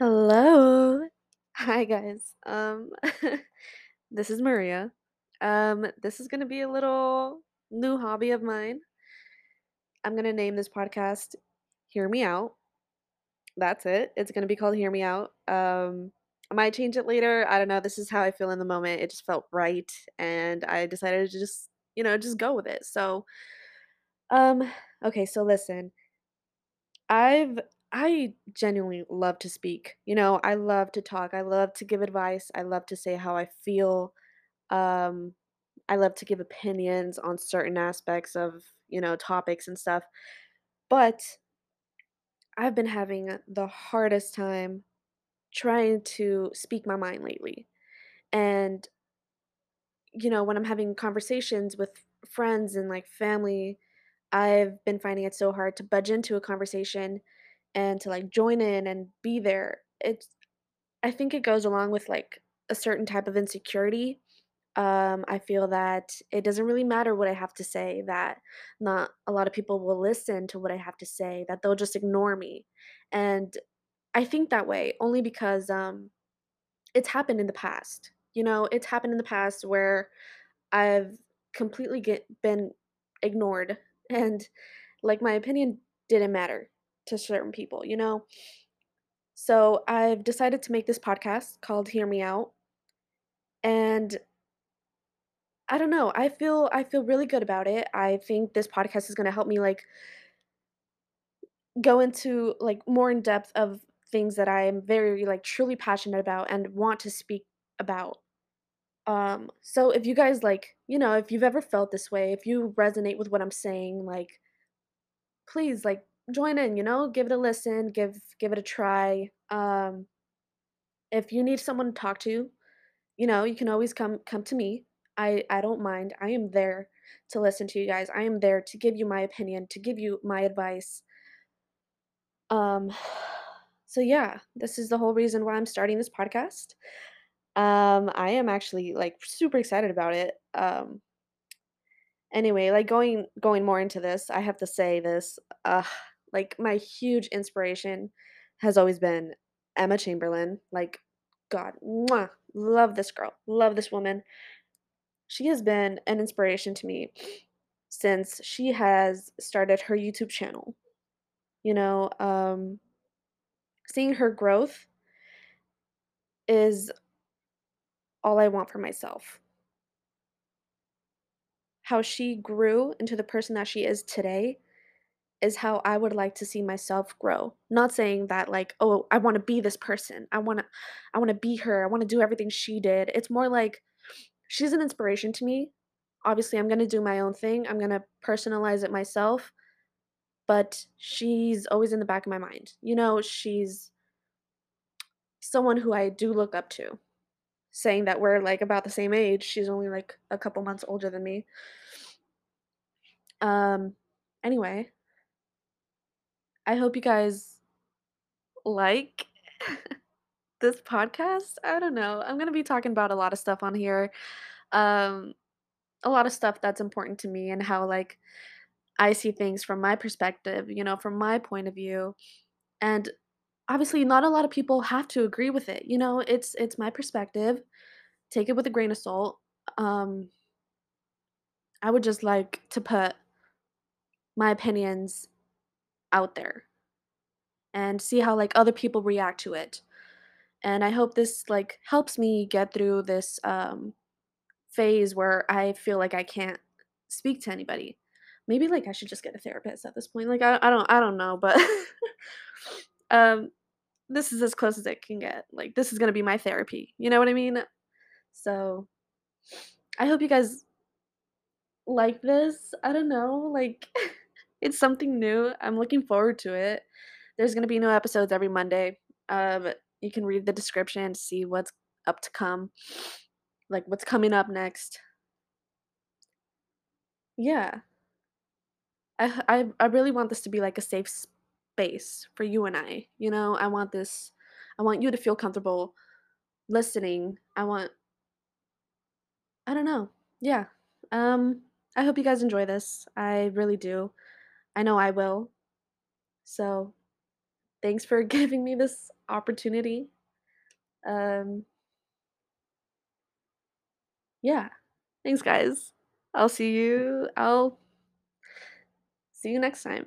Hello. Hi guys. This is Maria. This is going to be a little new hobby of mine. I'm going to name this podcast Hear Me Out. That's it. It's going to be called Hear Me Out. I might change it later. I don't know. This is how I feel in the moment. It just felt right and I decided to just go with it. So okay, so listen. I genuinely love to speak. I love to talk. I love to give advice. I love to say how I feel. I love to give opinions on certain aspects of, topics and stuff. But I've been having the hardest time trying to speak my mind lately. And, when I'm having conversations with friends and like family, I've been finding it so hard to budge into a conversation and to like join in and be there. I think it goes along with like a certain type of insecurity. I feel that it doesn't really matter what I have to say, that not a lot of people will listen to what I have to say, that they'll just ignore me. And I think that way only because it's happened in the past. It's happened in the past where I've completely been ignored and like my opinion didn't matter to certain people, So I've decided to make this podcast called Hear Me Out. And I don't know, I feel really good about it. I think this podcast is going to help me like go into like more in depth of things that I am very like truly passionate about and want to speak about. So if you guys like, if you've ever felt this way, if you resonate with what I'm saying, like please like join in, give it a listen, give it a try. If you need someone to talk to, you can always come to me. I don't mind. I am there to listen to you guys. I am there to give you my opinion, to give you my advice. So yeah, this is the whole reason why I'm starting this podcast. I am actually like super excited about it. Anyway, like going more into this, I have to say this, like my huge inspiration has always been Emma Chamberlain. Like, God, mwah, love this girl, love this woman. She has been an inspiration to me since she has started her YouTube channel. Seeing her growth is all I want for myself. How she grew into the person that she is today is how I would like to see myself grow. Not saying that like, oh, I want to be this person. I want to be her. I want to do everything she did. It's more like she's an inspiration to me. Obviously, I'm going to do my own thing. I'm going to personalize it myself. But she's always in the back of my mind. She's someone who I do look up to. Saying that we're like about the same age. She's only like a couple months older than me. Anyway, I hope you guys like this podcast. I don't know. I'm going to be talking about a lot of stuff on here. A lot of stuff that's important to me and how like I see things from my perspective, from my point of view. And obviously, not a lot of people have to agree with it. It's my perspective. Take it with a grain of salt. I would just like to put my opinions out there and see how like other people react to it. And I hope this like helps me get through this phase where I feel like I can't speak to anybody. Maybe like I should just get a therapist at this point. Like I don't know, but this is as close as it can get. Like, this is going to be my therapy. You know what I mean? So, I hope you guys like this. I don't know. Like, it's something new. I'm looking forward to it. There's going to be new episodes every Monday. You can read the description and see what's up to come. Like, what's coming up next. Yeah. I really want this to be like a safe space for you and I. I want you to feel comfortable listening. I don't know. Yeah. I hope you guys enjoy this. I really do. I know I will. So thanks for giving me this opportunity. Yeah, thanks guys. I'll see you next time.